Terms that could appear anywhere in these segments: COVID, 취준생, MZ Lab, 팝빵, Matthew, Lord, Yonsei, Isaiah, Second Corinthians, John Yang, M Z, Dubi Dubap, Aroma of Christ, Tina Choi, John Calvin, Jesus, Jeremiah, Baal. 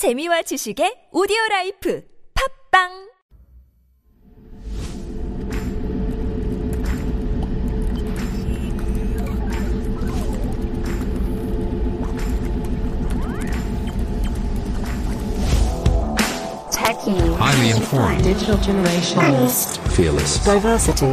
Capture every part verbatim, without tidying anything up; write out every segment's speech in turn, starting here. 재미와 지식의 오디오라이프 팝빵! Highly informed, digital generation, honest, fearless, diversity.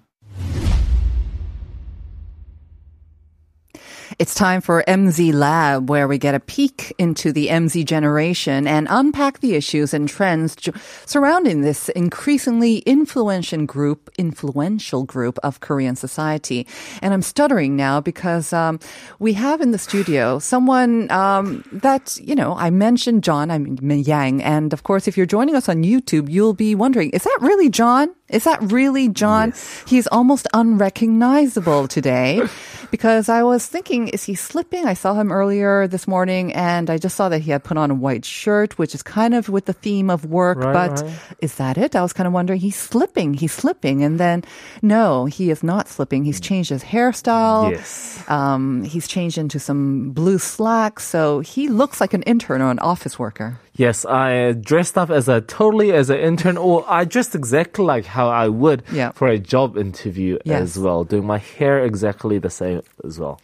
It's time for M Z Lab, where we get a peek into the M Z generation and unpack the issues and trends surrounding this increasingly influential group, influential group of Korean society. And I'm stuttering now because um, we have in the studio someone um, that, you know, I mentioned John, I mean Yang. And of course, if you're joining us on YouTube, you'll be wondering, is that really John? Is that really John? Yes. He's almost unrecognizable today because I was thinking, is he slipping? I saw him earlier this morning and I just saw that he had put on a white shirt, which is kind of with the theme of work. Right, but right. Is that it? I was kind of wondering, he's slipping, he's slipping. And then, no, he is not slipping. He's changed his hairstyle. Yes. Um, he's changed into some blue slacks. So he looks like an intern or an office worker. Yes, I dressed up as a totally as an intern, or I dressed exactly like how I would yeah. for a job interview yes. as well, doing my hair exactly the same as well.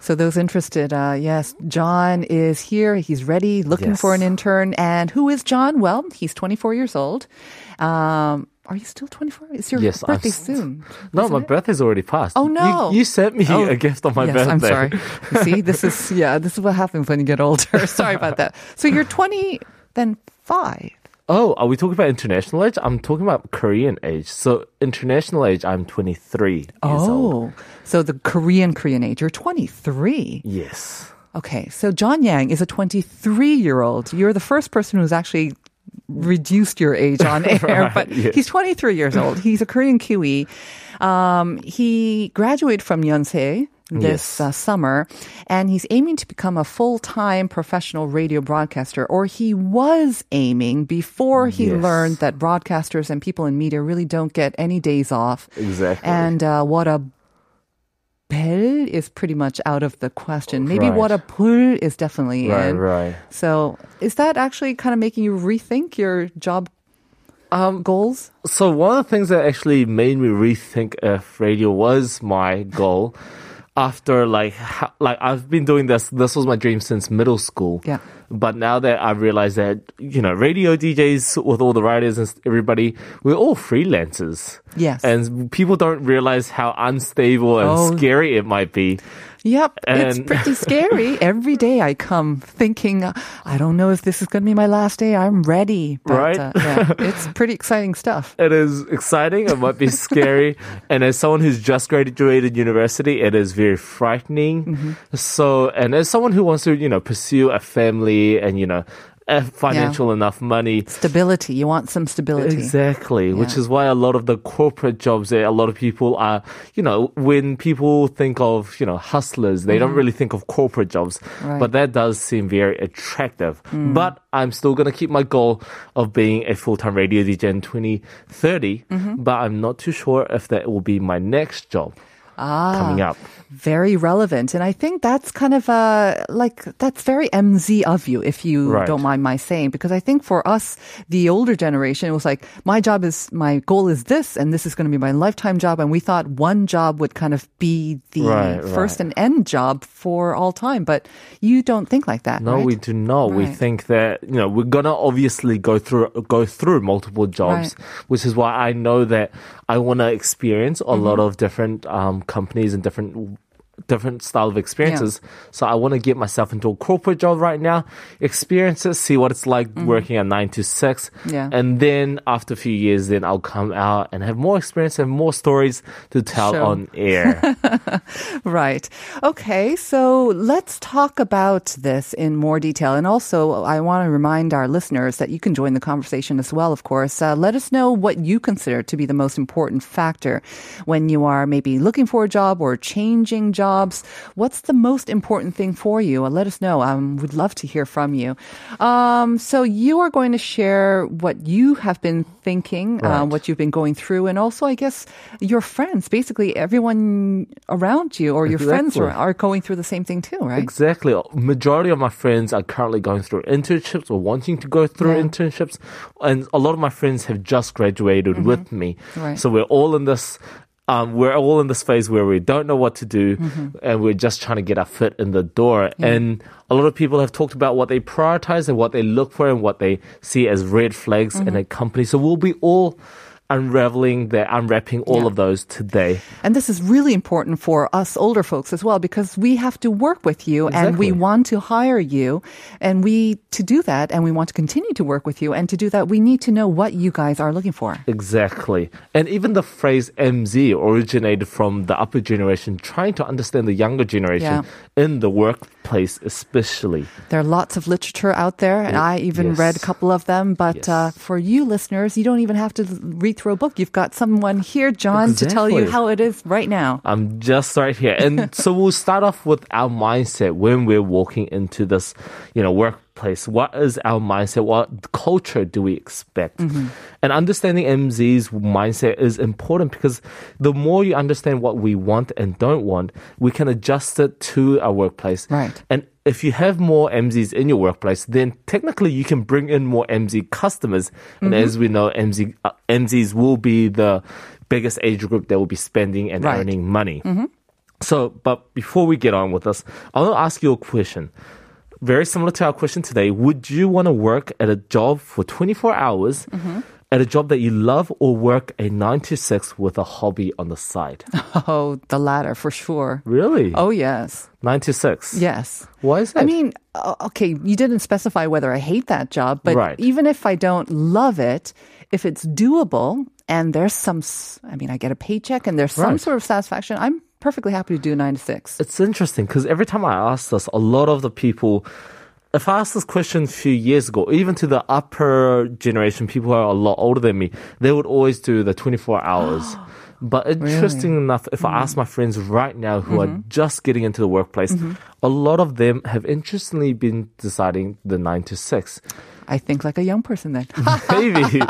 So those interested, uh, yes, John is here. He's ready, looking yes. for an intern. And who is John? Well, he's twenty-four years old. Um, Are you still twenty-four? It's your yes, birthday I'm, soon. No, my it? birthday's already passed. Oh, no. You, you sent me oh, a gift on my yes, birthday. I'm sorry. You see, this is, yeah, this is what happens when you get older. Sorry about that. So you're twenty, then five. Oh, are we talking about international age? I'm talking about Korean age. So international age, I'm twenty-three years oh, old. So the Korean, Korean age, you're twenty-three. Yes. Okay, so John Yang is a twenty-three-year-old. You're the first person who's actually reduced your age on air, right, but yeah. he's twenty-three years old. He's a Korean Kiwi. Um, he graduated from Yonsei this yes. uh, summer, and he's aiming to become a full-time professional radio broadcaster, or he was aiming before he yes. learned that broadcasters and people in media really don't get any days off. Exactly. And uh, what a bell is pretty much out of the question. Maybe right. what a pull is definitely right, in. Right. So is that actually kind of making you rethink your job um, goals? So one of the things that actually made me rethink if radio was my goal after like, ha- like I've been doing this, this was my dream since middle school. Yeah. But now that I realized that, you know, radio D Js with all the writers and everybody, we're all freelancers. Yes. And people don't realize how unstable and oh. scary it might be. Yep, and it's pretty scary. Every day I come thinking, I don't know if this is going to be my last day. I'm ready. But, right? Uh, yeah, it's pretty exciting stuff. It is exciting. It might be scary. And as someone who's just graduated university, it is very frightening. Mm-hmm. So, and as someone who wants to, you know, pursue a family and, you know, financial yeah. enough money. Stability. You want some stability. Exactly. Yeah. Which is why a lot of the corporate jobs, a lot of people are, you know, when people think of, you know, hustlers, they mm. don't really think of corporate jobs. Right. But that does seem very attractive. Mm. But I'm still going to keep my goal of being a full-time radio D J in twenty thirty. Mm-hmm. But I'm not too sure if that will be my next job. Ah, coming up. Very relevant. And I think that's kind of uh, like, that's very M Z of you, if you right. don't mind my saying, because I think for us, the older generation, it was like, my job is, my goal is this, and this is going to be my lifetime job. And we thought one job would kind of be the right, first right. and end job for all time. But you don't think like that. No, right? we do not. Right. We think that, you know, we're going to obviously go through, go through multiple jobs, right. which is why I know that I want to experience a mm-hmm. lot of different um, companies and different different style of experiences. Yeah. So I want to get myself into a corporate job right now, experience it, see what it's like mm-hmm. working at nine to six. Yeah. And then after a few years, then I'll come out and have more experience and more stories to tell sure. on air. Right. Okay, so let's talk about this in more detail. And also, I want to remind our listeners that you can join the conversation as well, of course. Uh, let us know what you consider to be the most important factor when you are maybe looking for a job or changing jobs. What's the most important thing for you? Let us know. I um, would love to hear from you. Um, so you are going to share what you have been thinking, right. uh, what you've been going through, and also, I guess, your friends. Basically, everyone around you or your exactly. friends are, are going through the same thing too, right? Exactly. Majority of my friends are currently going through internships or wanting to go through yeah. internships. And a lot of my friends have just graduated mm-hmm. with me. Right. So we're all in this... Um, we're all in this phase where we don't know what to do mm-hmm. and we're just trying to get our foot in the door. Yeah. And a lot of people have talked about what they prioritize and what they look for and what they see as red flags mm-hmm. in a company. So we'll be all unraveling, they're unwrapping all yeah. of those today. And this is really important for us older folks as well, because we have to work with you exactly. and we want to hire you, and we to do that and we want to continue to work with you, and to do that we need to know what you guys are looking for. Exactly. And even the phrase M Z originated from the upper generation trying to understand the younger generation yeah. in the workplace especially. There are lots of literature out there, and it, I even yes. read a couple of them, but yes. uh, for you listeners, you don't even have to read through a book. You've got someone here, John, exactly. to tell you how it is right now. I'm just right here. And so we'll start off with our mindset when we're walking into this, you know, workplace. What is our mindset? What culture do we expect? Mm-hmm. And understanding M Z's mindset is important, because the more you understand what we want and don't want, we can adjust it to our workplace. Right. And if you have more M Zs in your workplace, then technically you can bring in more M Z customers. And mm-hmm. as we know, M Z, uh, M Zs will be the biggest age group that will be spending and right. earning money. Mm-hmm. So, but before we get on with this, I want to ask you a question. Very similar to our question today. Would you want to work at a job for twenty-four hours mm-hmm. at a job that you love, or work a nine to six with a hobby on the side? Oh, the latter for sure. Really? Oh, yes. nine to six? Yes. Why is that? I mean, okay, you didn't specify whether I hate that job, but right. even if I don't love it, if it's doable and there's some, I mean, I get a paycheck and there's some right. sort of satisfaction, I'm perfectly happy to do nine to six. It's interesting, because every time I ask this, a lot of the people... If I asked this question a few years ago, even to the upper generation, people who are a lot older than me, they would always do the twenty-four hours. But interesting really? enough, if mm-hmm. I ask my friends right now who mm-hmm. are just getting into the workplace, mm-hmm. a lot of them have interestingly been deciding the nine to six. I think like a young person then. Maybe.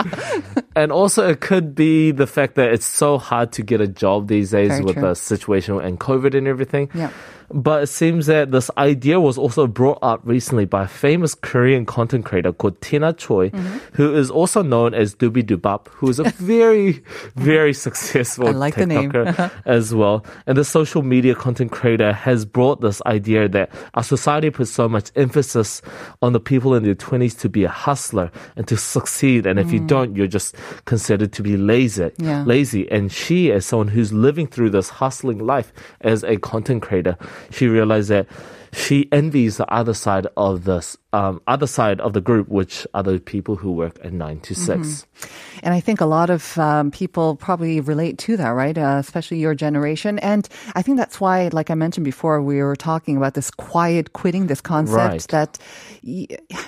And also it could be the fact that it's so hard to get a job these days Very with true. the situation and COVID and everything. Yeah. But it seems that this idea was also brought up recently by a famous Korean content creator called Tina Choi, mm-hmm. who is also known as Dubi Dubap, who is a very, very successful I like TikToker as well. And the social media content creator has brought this idea that our society puts so much emphasis on the people in their twenties to be a hustler and to succeed. And if mm. you don't, you're just considered to be lazy. Yeah. lazy. And she, as someone who's living through this hustling life as a content creator, she realized that she envies the other side of this, um, other side of the group, which are the people who work at nine to six. Mm-hmm. And I think a lot of um, people probably relate to that, right? Uh, especially your generation. And I think that's why, like I mentioned before, we were talking about this quiet quitting, this concept right. that y-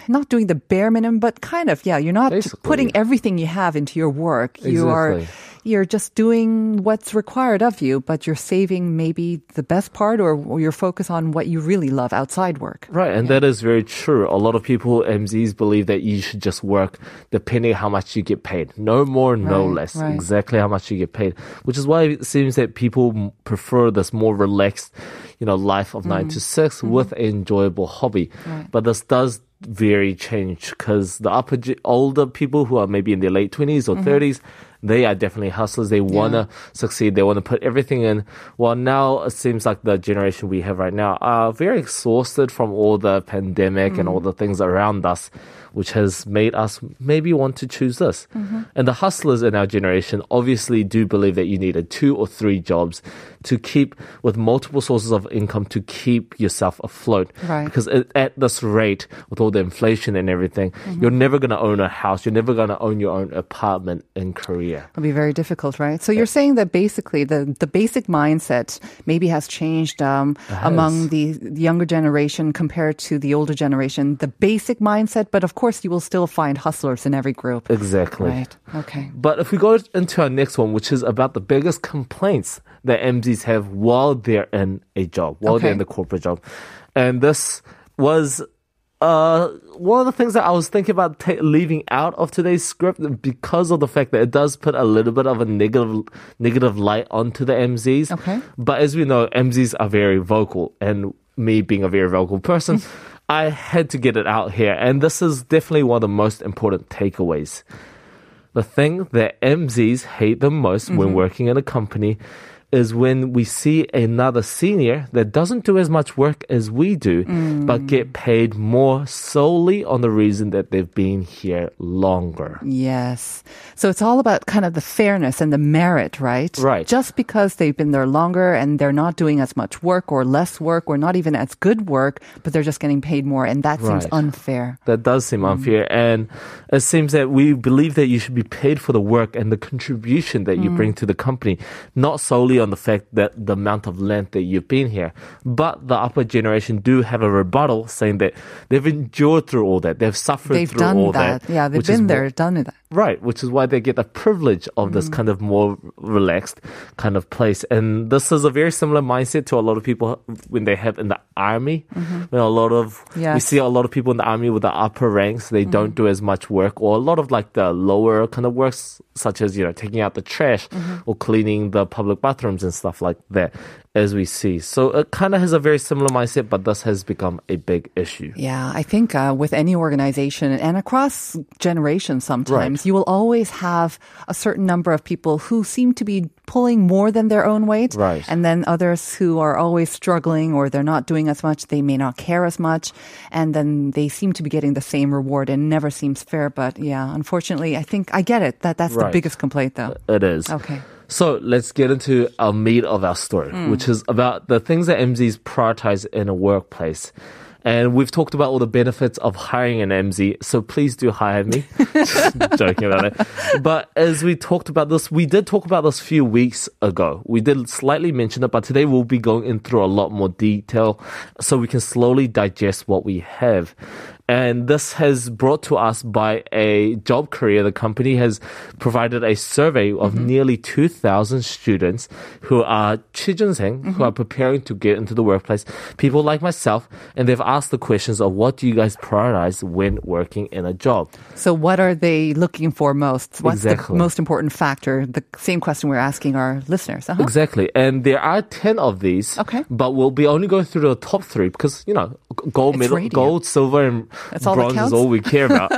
not doing the bare minimum, but kind of, yeah, you're not Basically. putting everything you have into your work. Exactly. You are... You're just doing what's required of you, but you're saving maybe the best part, or, or your focus on what you really love outside work. Right, and yeah. that is very true. A lot of people, M Zs, believe that you should just work depending how much you get paid. No more, no right, less. Right. Exactly how much you get paid, which is why it seems that people prefer this more relaxed, you know, life of mm. nine to six mm-hmm. with an enjoyable hobby. Right. But this does vary change, because the upper, older people who are maybe in their late twenties or mm-hmm. thirties, they are definitely hustlers. They want to yeah. succeed. They want to put everything in. Well, now it seems like the generation we have right now are very exhausted from all the pandemic mm. and all the things around us, which has made us maybe want to choose this. Mm-hmm. And the hustlers in our generation obviously do believe that you needed two or three jobs to keep with multiple sources of income to keep yourself afloat. Right. Because at this rate, with all the inflation and everything, mm-hmm. you're never going to own a house. You're never going to own your own apartment in Korea. It'll be very difficult, right? So you're yeah. saying that basically the, the basic mindset maybe has changed um, has. among the younger generation compared to the older generation. The basic mindset, but of course, Of course, you will still find hustlers in every group. Exactly. Right. Okay. But if we go into our next one, which is about the biggest complaints that M Zs have while they're in a job, while okay. they're in the corporate job. And this was uh, one of the things that I was thinking about ta- leaving out of today's script because of the fact that it does put a little bit of a negative, negative light onto the M Zs. Okay. But as we know, M Zs are very vocal. And me being a very vocal person, I had to get it out here, and this is definitely one of the most important takeaways. The thing that M Zs hate the most mm-hmm. when working in a company is when we see another senior that doesn't do as much work as we do, mm. but get paid more solely on the reason that they've been here longer. Yes. So it's all about kind of the fairness and the merit, right? Right. Just because they've been there longer and they're not doing as much work or less work or not even as good work, but they're just getting paid more, and that right. seems unfair. That does seem unfair, mm. and it seems that we believe that you should be paid for the work and the contribution that you mm. bring to the company, not solely on the fact that the amount of length that you've been here. But the upper generation do have a rebuttal saying that they've endured through all that. They've suffered they've through all that. that. Yeah, they've been there, what, done that. Right, which is why they get the privilege of mm. this kind of more relaxed kind of place. And this is a very similar mindset to a lot of people when they have in the army. Mm-hmm. When a lot of, yes. we see a lot of people in the army with the upper ranks, they mm. don't do as much work, or a lot of like the lower kind of works, such as, you know, taking out the trash mm-hmm. or cleaning the public bathrooms and stuff like that, as we see. So it kind of has a very similar mindset, but this has become a big issue. Yeah, I think uh, with any organization and across generations sometimes, right. you will always have a certain number of people who seem to be pulling more than their own weight, right. and then others who are always struggling, or they're not doing as much, they may not care as much, and then they seem to be getting the same reward and never seems fair. But yeah, unfortunately, I think I get it. That That's right. the biggest complaint, though. It is. Okay. So let's get into our meat of our story, mm. which is about the things that M Zs prioritize in a workplace. And we've talked about all the benefits of hiring an M Z, so please do hire me. Just joking about it. But as we talked about this, we did talk about this a few weeks ago. We did slightly mention it, but today we'll be going in through a lot more detail so we can slowly digest what we have. And this has brought to us by a job career. The company has provided a survey of mm-hmm. nearly two thousand students who are 취준생, mm-hmm. who are preparing to get into the workplace, people like myself, and they've asked the questions of what do you guys prioritize when working in a job? So what are they looking for most? What's exactly. the most important factor? The same question we're asking our listeners. Uh-huh. Exactly. And there are ten of these, okay. but we'll be only going through the top three because, you know, gold, medal, gold, silver, and That's bronze all is all we care about.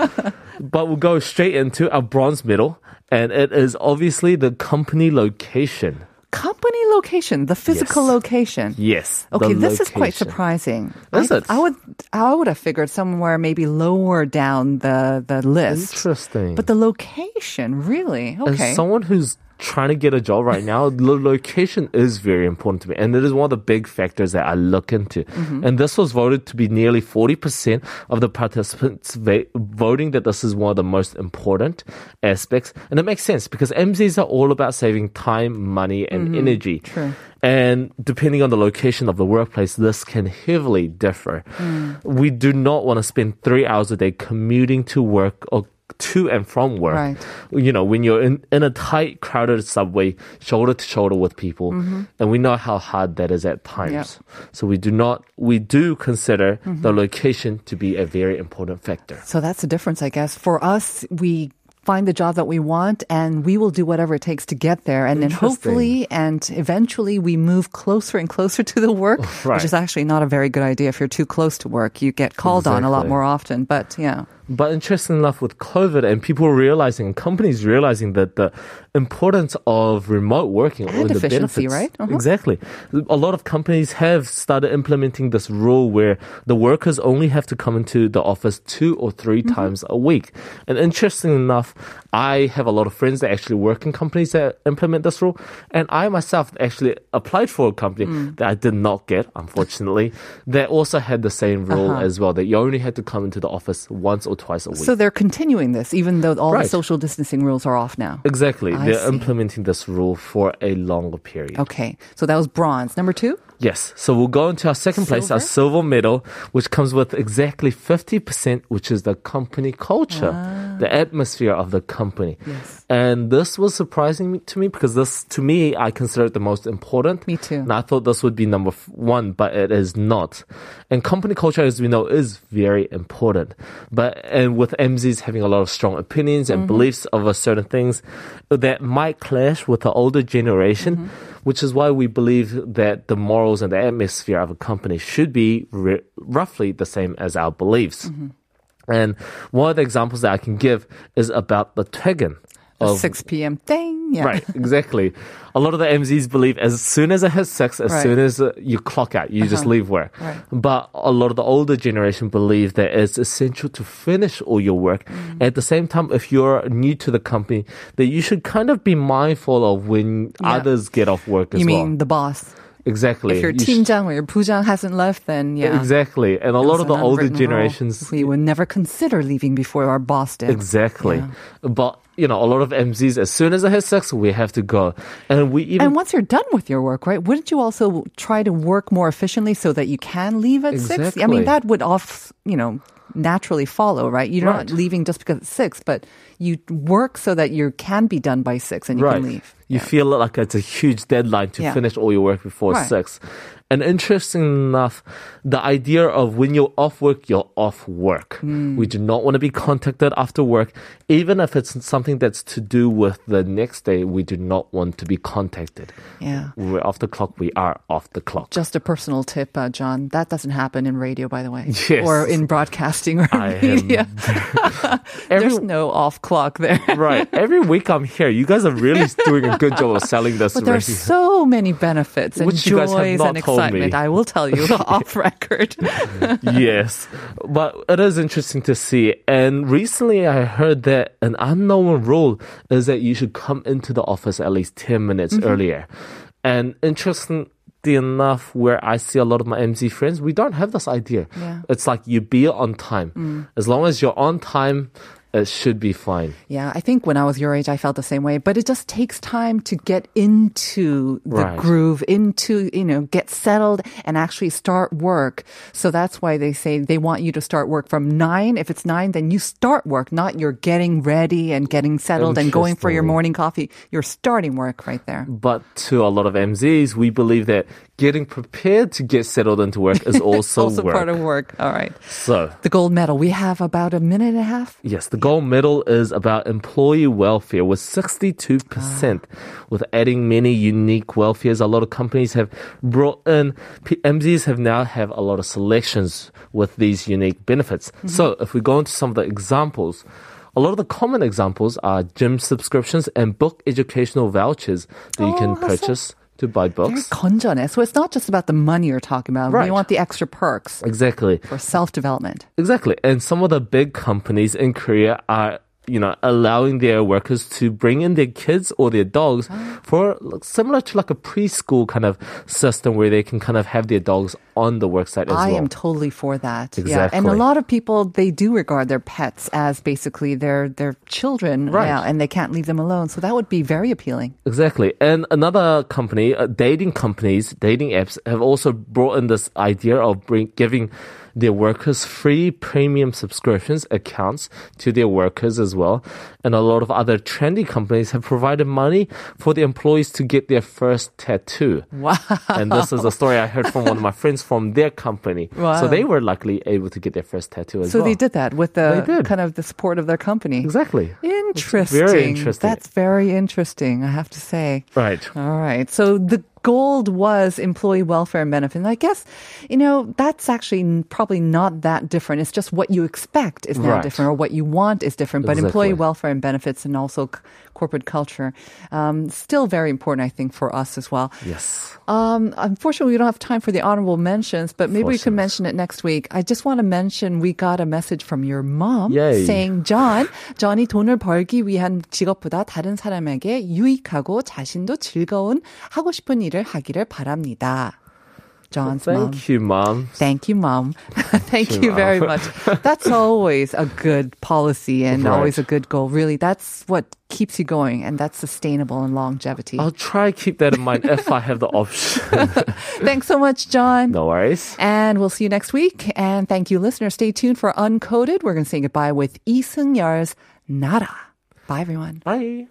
But we'll go straight into our bronze medal, and it is obviously the company location. Company location, the physical yes. location. Yes. Okay, this location. Is quite surprising. Is I, it? I would, I would have figured somewhere maybe lower down the, the list. Interesting. But the location, really? Okay. As someone who's trying to get a job right now, the location is very important to me, and it is one of the big factors that I look into. Mm-hmm. And this was voted to be nearly forty percent of the participants va- voting that this is one of the most important aspects, and it makes sense because M Zs are all about saving time, money, and mm-hmm. energy. True. And depending on the location of the workplace, this can heavily differ. Mm. We do not want to spend three hours a day commuting to work or to and from work. Right. You know, when you're in, in a tight, crowded subway, shoulder to shoulder with people, mm-hmm. and we know how hard that is at times. Yep. So we do not, we do consider mm-hmm. the location to be a very important factor. So that's the difference, I guess. For us, we find the job that we want, and we will do whatever it takes to get there. And then hopefully and eventually we move closer and closer to the work, right. which is actually not a very good idea if you're too close to work. You get called exactly. on a lot more often. But yeah. But interesting enough, with COVID and people realizing, and companies realizing that the importance of remote working and or the benefits, right? Uh-huh. Exactly. A lot of companies have started implementing this rule where the workers only have to come into the office two or three mm-hmm. times a week. And interesting enough, I have a lot of friends that actually work in companies that implement this rule. And I myself actually applied for a company mm. that I did not get, unfortunately, that also had the same rule uh-huh. as well, that you only had to come into the office once or twice a week. So they're continuing this, even though all right. the social distancing rules are off now. Exactly. I they're see. implementing this rule for a longer period. Okay. So that was bronze. Number two? Yes. So we'll go into our second place, silver? our silver medal, which comes with exactly fifty percent, which is the company culture, ah. the atmosphere of the company. Yes. And this was surprising to me because this, to me, I consider it the most important. Me too. And I thought this would be number one, but it is not. And company culture, as we know, is very important. But and with M Zs having a lot of strong opinions and mm-hmm. beliefs of a certain things that might clash with the older generation, mm-hmm. which is why we believe that the moral and the atmosphere of a company should be re- roughly the same as our beliefs. Mm-hmm. And one of the examples that I can give is about the Twagen. Of, six p.m. thing. Yeah. Right, exactly. A lot of the M Zs believe as soon as it hits six, as right. soon as you clock out, you uh-huh. just leave work. Right. But a lot of the older generation believe that it's essential to finish all your work. Mm-hmm. At the same time, if you're new to the company, that you should kind of be mindful of when yeah. others get off work as you well. You mean the boss? Exactly. If your 팀장 or your 부장 hasn't left, then yeah. Exactly. And a lot of the older generations... We would never consider leaving before our boss did. Exactly. Yeah. But, you know, a lot of M Zs, as soon as it hits six, we have to go. And we even... And once you're done with your work, right, wouldn't you also try to work more efficiently so that you can leave at exactly. six? I mean, that would off, you know... naturally follow, right? You're right. not leaving just because it's six, but you work so that you can be done by six and you right. can leave. You yeah. feel like it's a huge deadline to yeah. finish all your work before right. six. And interesting enough, the idea of when you're off work, you're off work. Mm. We do not want to be contacted after work. Even if it's something that's to do with the next day, we do not want to be contacted. Yeah. We're off the clock. We are off the clock. Just a personal tip, uh, John. That doesn't happen in radio, by the way. Yes. Or in broadcasting or I media. every, There's no off clock there. Right. Every week I'm here. You guys are really doing a good job of selling this. But there are so many benefits and Which joys you guys have not and excitement. Me. I will tell you off record. Yes. But it is interesting to see. And recently I heard that an unknown rule is that you should come into the office at least ten minutes mm-hmm. earlier. And interesting enough, where I see a lot of my M Z friends, we don't have this idea. Yeah. It's like you be on time. Mm. As long as you're on time, it should be fine. Yeah, I think when I was your age, I felt the same way. But it just takes time to get into the right. groove, into, you know, get settled and actually start work. So that's why they say they want you to start work from nine. If it's nine, then you start work, not you're getting ready and getting settled and going for your morning coffee. You're starting work right there. But to a lot of M Zs, we believe that getting prepared to get settled into work is also, also work. Part of work. All right. So the gold medal, we have about a minute and a half. Yes, the gold medal is about employee welfare with sixty-two percent. Ah. With adding many unique welfares, a lot of companies have brought in, M Zs have now have a lot of selections with these unique benefits. Mm-hmm. So if we go into some of the examples, a lot of the common examples are gym subscriptions and book educational vouchers that oh, you can purchase. So- to buy books. Very 건전해. So it's not just about the money you're talking about. Right. We want the extra perks. Exactly. For self-development. Exactly. And some of the big companies in Korea are, you know, allowing their workers to bring in their kids or their dogs oh. for similar to like a preschool kind of system where they can kind of have their dogs on the worksite as I well. I am totally for that. Exactly. Yeah. And a lot of people, they do regard their pets as basically their, their children. Right. Yeah, and they can't leave them alone. So that would be very appealing. Exactly. And another company, uh, dating companies, dating apps have also brought in this idea of bring, giving their workers free premium subscriptions accounts to their workers as well. And a lot of other trendy companies have provided money for the employees to get their first tattoo. Wow. And this is a story I heard from one of my friends from their company. Wow. So they were luckily able to get their first tattoo as so well. So they did that with the kind of the support of their company. Exactly. Interesting. It's very interesting. That's very interesting, I have to say. Right. All right. So the gold was employee welfare and benefits. And I guess, you know, that's actually probably not that different. It's just what you expect is now right. different, or what you want is different. But exactly. employee welfare and benefits and also c- corporate culture, um, still very important, I think, for us as well. Yes. Um, unfortunately, we don't have time for the honorable mentions, but maybe we can mention it next week. I just want to mention we got a message from your mom Yay. saying, John, Johnny 돈을 벌기 위한 직업보다 다른 사람에게 유익하고 자신도 즐거운 하고 싶은 일을 하기를 바랍니다. John's well, thank mom. you, mom. Thank you, mom. Thank Thank you mom. very much. That's always a good policy and right. always a good goal. Really, that's what keeps you going, and that's sustainable and longevity. I'll try to keep that in mind if I have the option. Thanks so much, John. No worries. And we'll see you next week. And thank you, listeners. Stay tuned for Uncoded. We're going to say goodbye with Lee Seung-yeol's Nara. Bye, everyone. Bye.